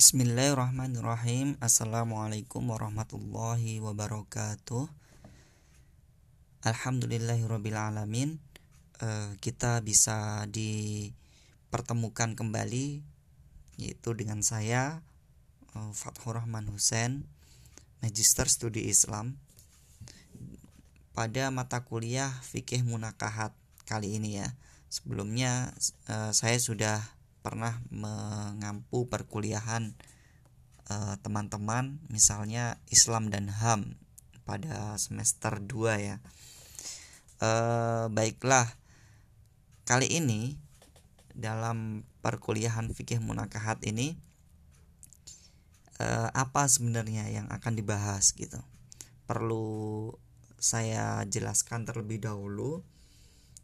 Bismillahirrahmanirrahim. Assalamualaikum warahmatullahi wabarakatuh. Alhamdulillahirrabbilalamin. Kita bisa dipertemukan kembali, yaitu dengan saya Fathur Rahman Husen, Magister Studi Islam, pada mata kuliah Fikih Munakahat kali ini ya. Sebelumnya saya sudah pernah mengampu perkuliahan teman-teman, misalnya Islam dan HAM pada semester 2 ya. Baiklah, kali ini dalam perkuliahan fikih munakahat ini apa sebenarnya yang akan dibahas gitu. Perlu saya jelaskan terlebih dahulu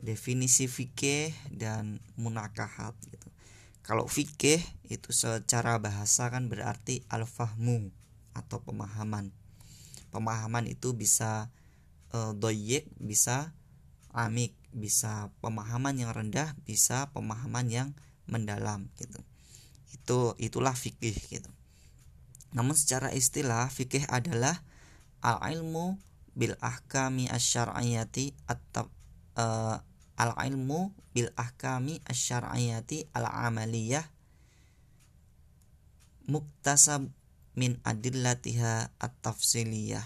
definisi fikih dan munakahat gitu. Kalau fikih itu secara bahasa kan berarti al-fahmu atau pemahaman. Pemahaman itu bisa doyik, bisa amik, bisa pemahaman yang rendah, bisa pemahaman yang mendalam gitu. Itulah fikih gitu. Namun secara istilah fikih adalah al-ilmu bil ahkami asy-syar'iyyati al-ilmu bil ahkami asy-syar'iyyati al-amaliyah muktasab min adillatiha at-tafsiliyah,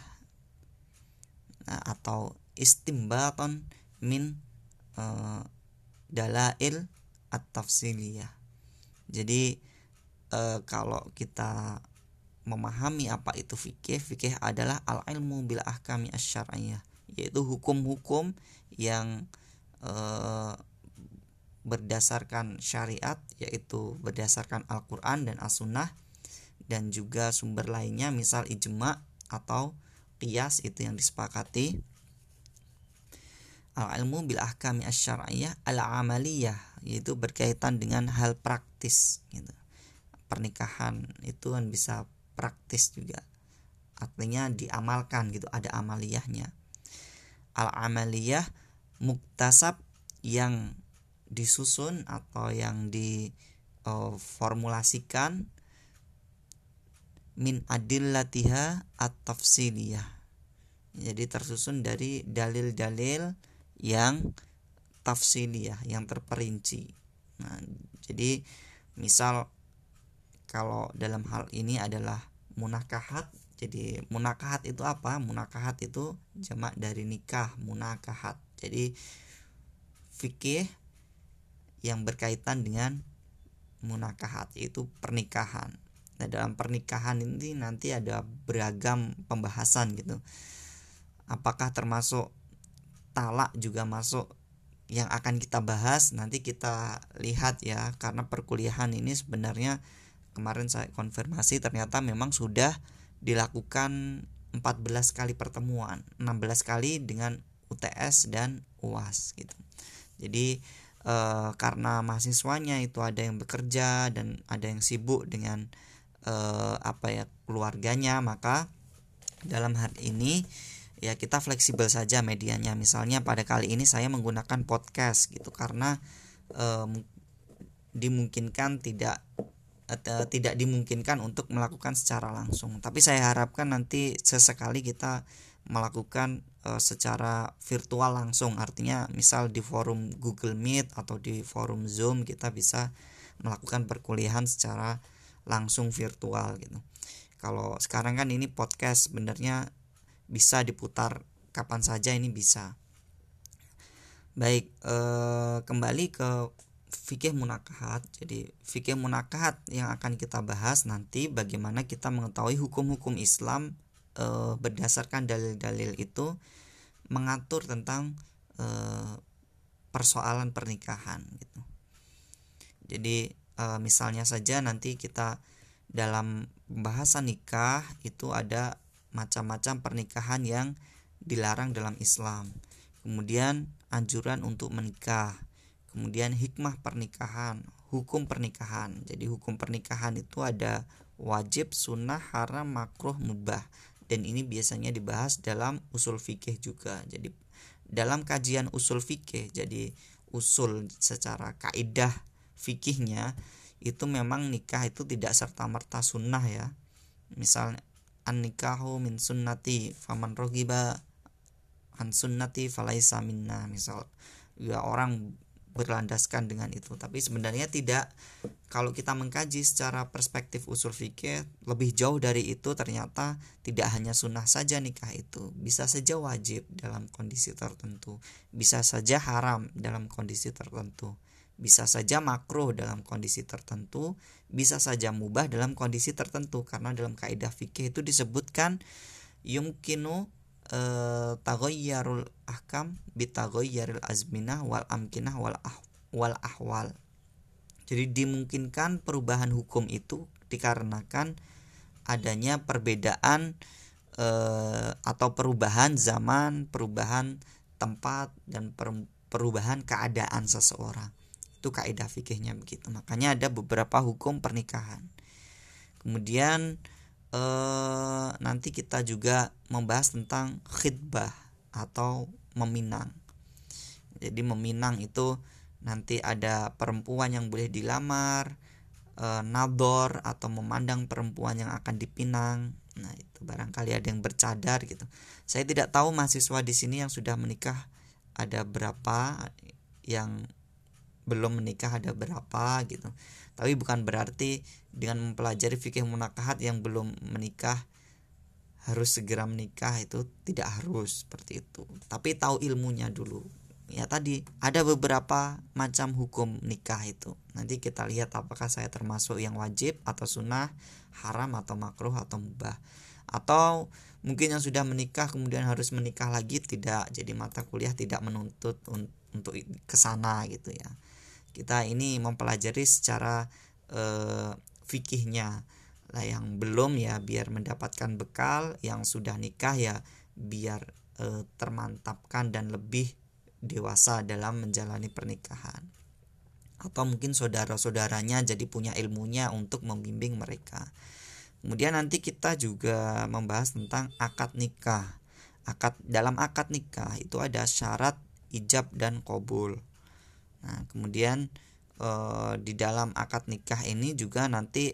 atau istinbatan min dalail at-tafsiliyah. Jadi kalau kita memahami apa itu fikih adalah al-ilmu bil ahkami asy-syar'iyyah, yaitu hukum-hukum yang berdasarkan syariat, yaitu berdasarkan Al-Quran dan As-Sunnah, dan juga sumber lainnya, misal ijma atau qiyas, itu yang disepakati. Al-ilmu bil ahkami asy-syar'iyyah al-amaliyah, yaitu berkaitan dengan hal praktis gitu. Pernikahan itu kan bisa praktis juga, artinya diamalkan gitu, ada amaliyahnya. Al-amaliyah muktasab, yang disusun atau yang diformulasikan min adillatiha at-tafsiliyah. Jadi tersusun dari dalil-dalil yang tafsiliyah, yang terperinci. Nah, jadi misal kalau dalam hal ini adalah munakahat. Jadi munakahat itu apa? Munakahat itu jamak dari nikah, munakahat. Jadi fikih yang berkaitan dengan munakahat, yaitu pernikahan. Nah, dalam pernikahan ini nanti ada beragam pembahasan gitu. Apakah termasuk talak juga masuk yang akan kita bahas? Nanti kita lihat ya, karena perkuliahan ini sebenarnya kemarin saya konfirmasi ternyata memang sudah dilakukan 14 kali pertemuan, 16 kali dengan UTS dan UAS gitu. Jadi karena mahasiswanya itu ada yang bekerja dan ada yang sibuk dengan keluarganya, maka dalam hal ini ya kita fleksibel saja medianya. Misalnya pada kali ini saya menggunakan podcast gitu, karena tidak dimungkinkan untuk melakukan secara langsung. Tapi saya harapkan nanti sesekali kita melakukan secara virtual langsung, artinya misal di forum Google Meet atau di forum Zoom kita bisa melakukan perkuliahan secara langsung virtual gitu. Kalau sekarang kan ini podcast sebenarnya bisa diputar kapan saja, ini bisa. Baik, kembali ke fikih munakahat. Jadi fikih munakahat yang akan kita bahas nanti bagaimana kita mengetahui hukum-hukum Islam berdasarkan dalil-dalil itu mengatur tentang persoalan pernikahan gitu. Jadi misalnya saja nanti kita dalam pembahasan nikah itu ada macam-macam pernikahan yang dilarang dalam Islam, kemudian anjuran untuk menikah, kemudian hikmah pernikahan, hukum pernikahan. Jadi hukum pernikahan itu ada wajib, sunnah, haram, makruh, mubah. Dan ini biasanya dibahas dalam usul fikih juga. Jadi dalam kajian usul fikih, jadi usul secara kaidah fikihnya itu memang nikah itu tidak serta-merta sunnah ya. Misalnya an-nikahu min sunnati faman rogiba an sunnati falaisa minna, misal ya orang berlandaskan dengan itu, tapi sebenarnya tidak. Kalau kita mengkaji secara perspektif usul fikih lebih jauh dari itu, ternyata tidak hanya sunnah saja nikah itu, bisa saja wajib dalam kondisi tertentu, bisa saja haram dalam kondisi tertentu, bisa saja makruh dalam kondisi tertentu, bisa saja mubah dalam kondisi tertentu. Karena dalam kaidah fikih itu disebutkan yumkinu taghayyarul ahkam bitaghayyaril azminah wal amkinah wal ahwal. Jadi dimungkinkan perubahan hukum itu dikarenakan adanya perbedaan atau perubahan zaman, perubahan tempat, dan perubahan keadaan seseorang. Itu kaidah fikihnya begitu. Makanya ada beberapa hukum pernikahan. Kemudian nanti kita juga membahas tentang khidbah atau meminang. Jadi meminang itu nanti ada perempuan yang boleh dilamar, nador atau memandang perempuan yang akan dipinang. Nah, itu barangkali ada yang bercadar gitu. Saya tidak tahu mahasiswa di sini yang sudah menikah ada berapa, yang belum menikah ada berapa gitu. Tapi bukan berarti dengan mempelajari fikih munakahat yang belum menikah harus segera menikah, itu tidak harus seperti itu. Tapi tahu ilmunya dulu. Ya tadi ada beberapa macam hukum nikah itu. Nanti kita lihat apakah saya termasuk yang wajib atau sunnah, haram atau makruh atau mubah. Atau mungkin yang sudah menikah kemudian harus menikah lagi, tidak. Jadi mata kuliah tidak menuntut untuk kesana gitu ya. Kita ini mempelajari secara fikihnya lah. Yang belum ya biar mendapatkan bekal, yang sudah nikah ya biar termantapkan dan lebih dewasa dalam menjalani pernikahan. Atau mungkin saudara-saudaranya jadi punya ilmunya untuk membimbing mereka. Kemudian nanti kita juga membahas tentang akad nikah. Dalam akad nikah itu ada syarat ijab dan qabul. Nah, kemudian di dalam akad nikah ini juga nanti,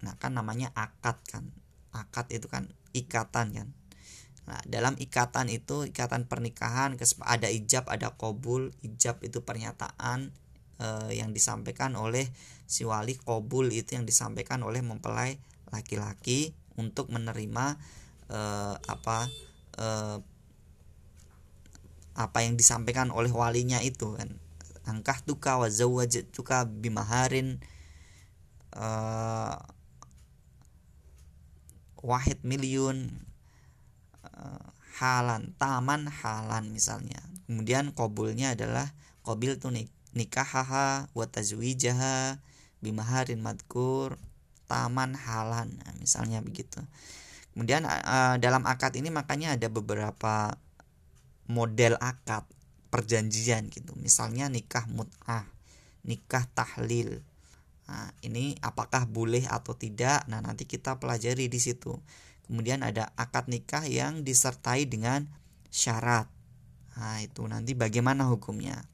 nah kan namanya akad kan. Akad itu kan ikatan kan. Nah, dalam ikatan itu, ikatan pernikahan ada ijab, ada qabul. Ijab itu pernyataan yang disampaikan oleh si wali, qabul itu yang disampaikan oleh mempelai laki-laki untuk menerima apa yang disampaikan oleh walinya itu kan. Angkahtuka wa zawwajtuka bimaharin wahid miliun halan taman halan misalnya. Kemudian qabulnya adalah qabil tu nikahaha wa tazwijaha bimaharin madkur taman halan. Nah, misalnya begitu. Kemudian dalam akad ini makanya ada beberapa model akad perjanjian gitu. Misalnya nikah mut'ah, nikah tahlil. Nah, ini apakah boleh atau tidak? Nah, nanti kita pelajari di situ. Kemudian ada akad nikah yang disertai dengan syarat. Nah, itu nanti bagaimana hukumnya.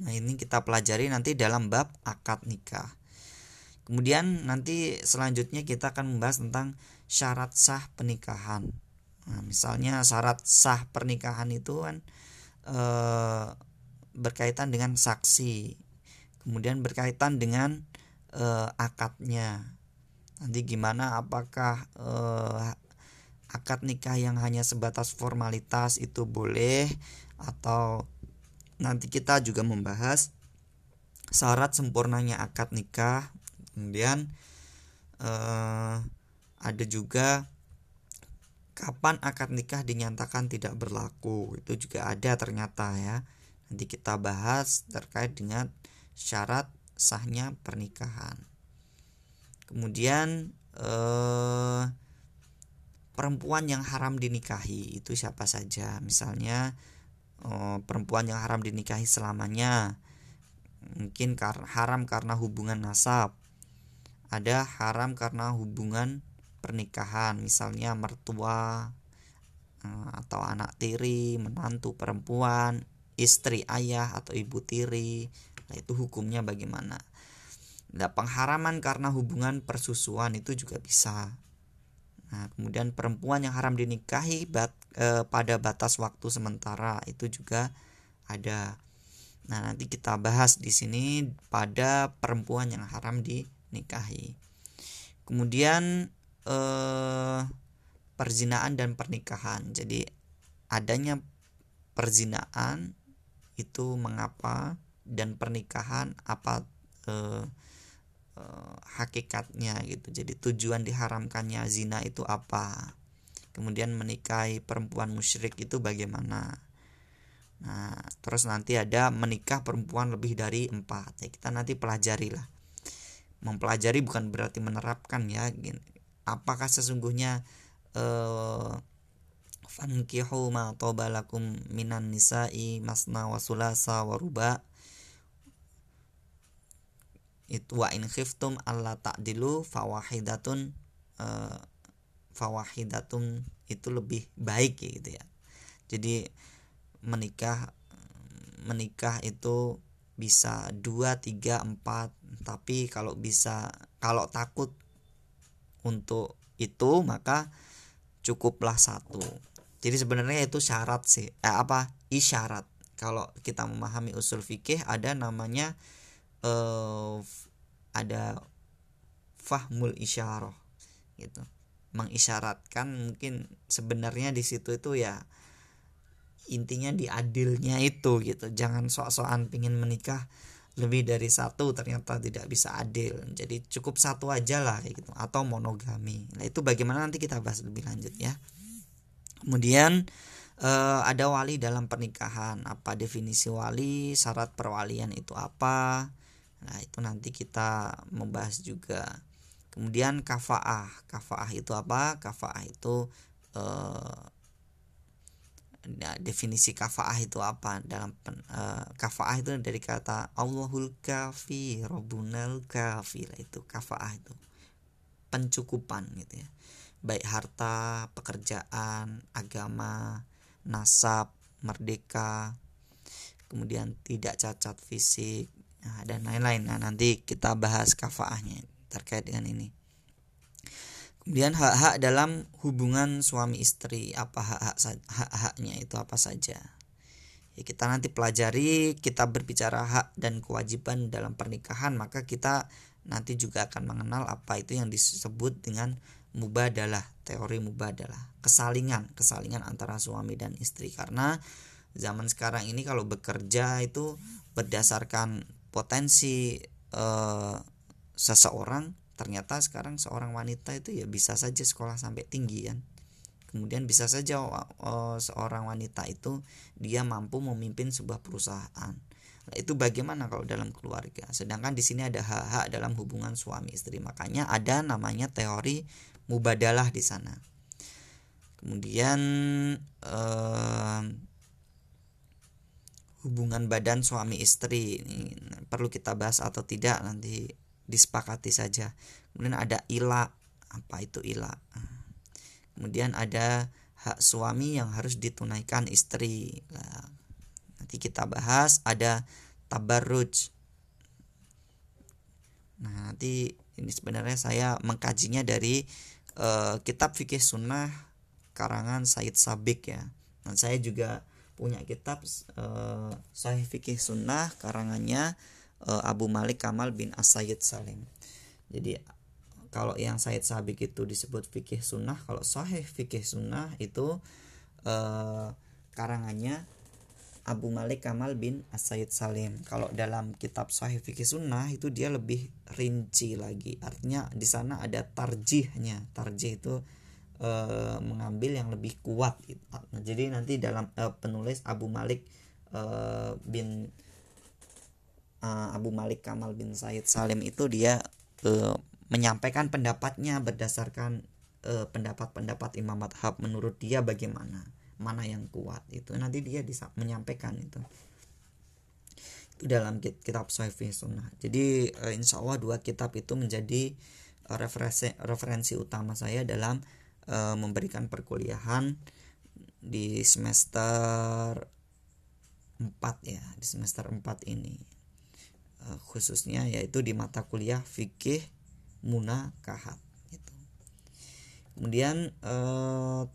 Nah, ini kita pelajari nanti dalam bab akad nikah. Kemudian nanti selanjutnya kita akan membahas tentang syarat sah pernikahan. Nah, misalnya syarat sah pernikahan itu kan berkaitan dengan saksi, kemudian berkaitan dengan akadnya. Nanti gimana, apakah akad nikah yang hanya sebatas formalitas itu boleh, atau nanti kita juga membahas syarat sempurnanya akad nikah. Kemudian ada juga kapan akad nikah dinyatakan tidak berlaku. Itu juga ada ternyata ya. Nanti kita bahas terkait dengan syarat sahnya pernikahan. Kemudian perempuan yang haram dinikahi itu siapa saja. Misalnya perempuan yang haram dinikahi selamanya, mungkin haram karena hubungan nasab. Ada haram karena hubungan pernikahan, misalnya mertua atau anak tiri, menantu perempuan, istri ayah atau ibu tiri. Nah, itu hukumnya bagaimana. Nah, pengharaman karena hubungan persusuan itu juga bisa. Nah, kemudian perempuan yang haram dinikahi pada batas waktu sementara itu juga ada. Nah, nanti kita bahas di sini pada perempuan yang haram dinikahi. Kemudian perzinaan dan pernikahan. Jadi adanya perzinaan itu mengapa dan pernikahan apa hakikatnya gitu. Jadi tujuan diharamkannya zina itu apa? Kemudian menikahi perempuan musyrik itu bagaimana? Nah, terus nanti ada menikah perempuan lebih dari 4. Ya, kita nanti pelajari lah. Mempelajari bukan berarti menerapkan ya. Apakah sesungguhnya fankihu ma tobalakum minan nisa'i masna wa sulasa wa ruba itu wa in khiftum alla ta'dilu fawahidatun fawahidatun itu lebih baik ya, gitu ya. Jadi menikah itu bisa 2, 3, 4, tapi kalau takut untuk itu maka cukuplah 1. Jadi sebenarnya itu syarat sih, isyarat. Kalau kita memahami usul fikih ada namanya ada fahmul isyarah gitu. Mengisyaratkan mungkin sebenarnya di situ itu ya intinya diadilnya itu gitu. Jangan sok-sokan pingin menikah lebih dari 1 ternyata tidak bisa adil, jadi cukup 1 aja lah gitu, atau monogami. Nah, itu bagaimana nanti kita bahas lebih lanjut ya. Kemudian ada wali dalam pernikahan. Apa definisi wali, syarat perwalian itu apa, nah itu nanti kita membahas juga. Kemudian kafaah itu apa? Kafaah itu definisi kafaah itu apa dalam kafaah itu dari kata Allahul kafi rabbunal kafi, itu kafaah itu pencukupan gitu ya, baik harta, pekerjaan, agama, nasab, merdeka, kemudian tidak cacat fisik, nah, dan lain-lain. Nah, nanti kita bahas kafaahnya terkait dengan ini. Kemudian hak-hak dalam hubungan suami istri, apa hak-haknya itu apa saja? Ya, kita nanti pelajari. Kita berbicara hak dan kewajiban dalam pernikahan, maka kita nanti juga akan mengenal apa itu yang disebut dengan mubadalah, teori mubadalah, kesalingan antara suami dan istri. Karena zaman sekarang ini kalau bekerja itu berdasarkan potensi seseorang. Ternyata sekarang seorang wanita itu ya bisa saja sekolah sampai tinggi kan. Kemudian bisa saja seorang wanita itu dia mampu memimpin sebuah perusahaan. Nah, itu bagaimana kalau dalam keluarga? Sedangkan di sini ada hak-hak dalam hubungan suami istri. Makanya ada namanya teori mubadalah di sana. Kemudian hubungan badan suami istri ini perlu kita bahas atau tidak, nanti disepakati saja. Kemudian ada ila, apa itu ila? Kemudian ada hak suami yang harus ditunaikan istri. Nah, nanti kita bahas. Ada tabarruj. Nah, nanti ini sebenarnya saya mengkajinya dari kitab fikih sunnah karangan Sayyid Sabiq ya. Dan saya juga punya kitab Sahih Fikih Sunnah karangannya Abu Malik Kamal bin As-Sayyid Salim. Jadi kalau yang Sayyid Sabiq itu disebut fikih sunnah, kalau Sahih Fikih Sunnah itu karangannya Abu Malik Kamal bin As-Sayyid Salim. Kalau dalam kitab Sahih Fikih Sunnah itu dia lebih rinci lagi. Artinya di sana ada tarjihnya. Tarjih itu mengambil yang lebih kuat. Nah, jadi nanti dalam penulis Abu Malik Kamal bin Sayyid Salim itu dia menyampaikan pendapatnya berdasarkan pendapat-pendapat Imam Madhab, menurut dia bagaimana, mana yang kuat, itu nanti dia bisa menyampaikan itu dalam kitab Sahih Fikih Sunnah. Jadi insya Allah 2 kitab itu menjadi referensi utama saya dalam memberikan perkuliahan di semester 4 ini. khususnya yaitu di mata kuliah fikih munakahat gitu. Kemudian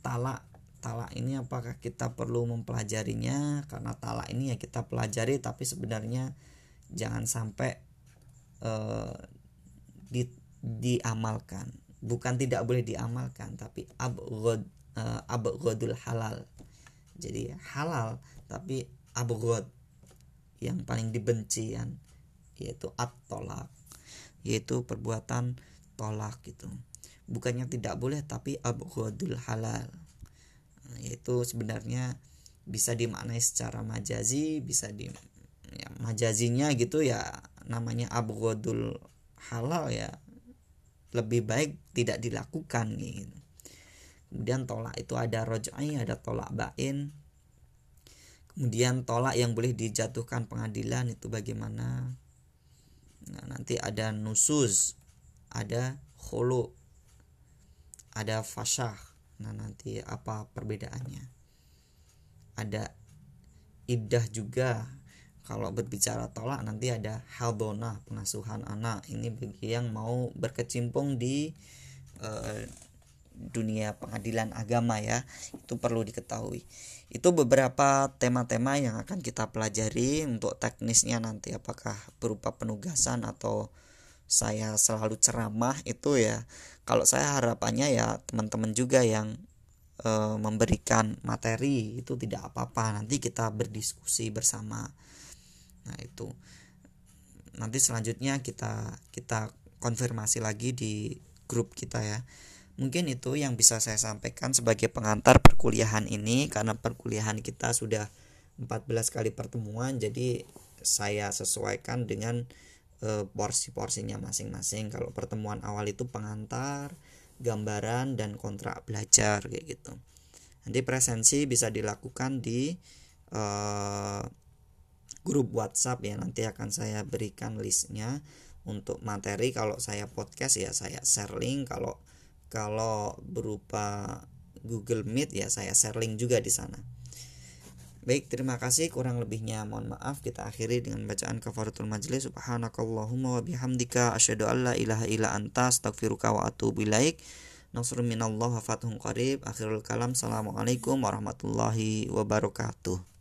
talak ini apakah kita perlu mempelajarinya, karena talak ini ya kita pelajari tapi sebenarnya jangan sampai diamalkan. Bukan tidak boleh diamalkan, tapi abghadul halal. Jadi halal tapi abghad, yang paling dibenci kan, yaitu at-tolak, yaitu perbuatan tolak gitu. Bukannya tidak boleh tapi abghadul halal, yaitu sebenarnya bisa dimaknai secara majazi, bisa majazinya gitu ya, namanya abghadul halal ya lebih baik tidak dilakukan gitu. Kemudian tolak itu ada raj'i, ada tolak bain. Kemudian tolak yang boleh dijatuhkan pengadilan itu bagaimana? Nah, nanti ada nusus, ada khulu, ada fasyah. Nah, nanti apa perbedaannya? Ada iddah juga. Kalau berbicara tolak nanti ada hadonah, pengasuhan anak. Ini bagi yang mau berkecimpung di dunia pengadilan agama ya, itu perlu diketahui. Itu beberapa tema-tema yang akan kita pelajari. Untuk teknisnya nanti apakah berupa penugasan atau saya selalu ceramah itu ya. Kalau saya harapannya ya teman-teman juga yang memberikan materi itu tidak apa-apa. Nanti kita berdiskusi bersama. Nah itu nanti selanjutnya kita konfirmasi lagi di grup kita ya. Mungkin itu yang bisa saya sampaikan sebagai pengantar perkuliahan ini, karena perkuliahan kita sudah 14 kali pertemuan, jadi saya sesuaikan dengan porsi-porsinya masing-masing. Kalau pertemuan awal itu pengantar, gambaran, dan kontrak belajar kayak gitu. Nanti presensi bisa dilakukan di grup WhatsApp ya, nanti akan saya berikan listnya. Untuk materi kalau saya podcast ya saya share link, kalau berupa Google Meet ya saya share link juga di sana. Baik, terima kasih, kurang lebihnya mohon maaf. Kita akhiri dengan bacaan kafaratul majlis. Subhanakallahumma wa bihamdika asyhadu an la ilaha illa anta astaghfiruka wa atubu ilaik. Nasrun minallahi wa fathun qarib. Akhirul kalam. Assalamualaikum warahmatullahi wabarakatuh.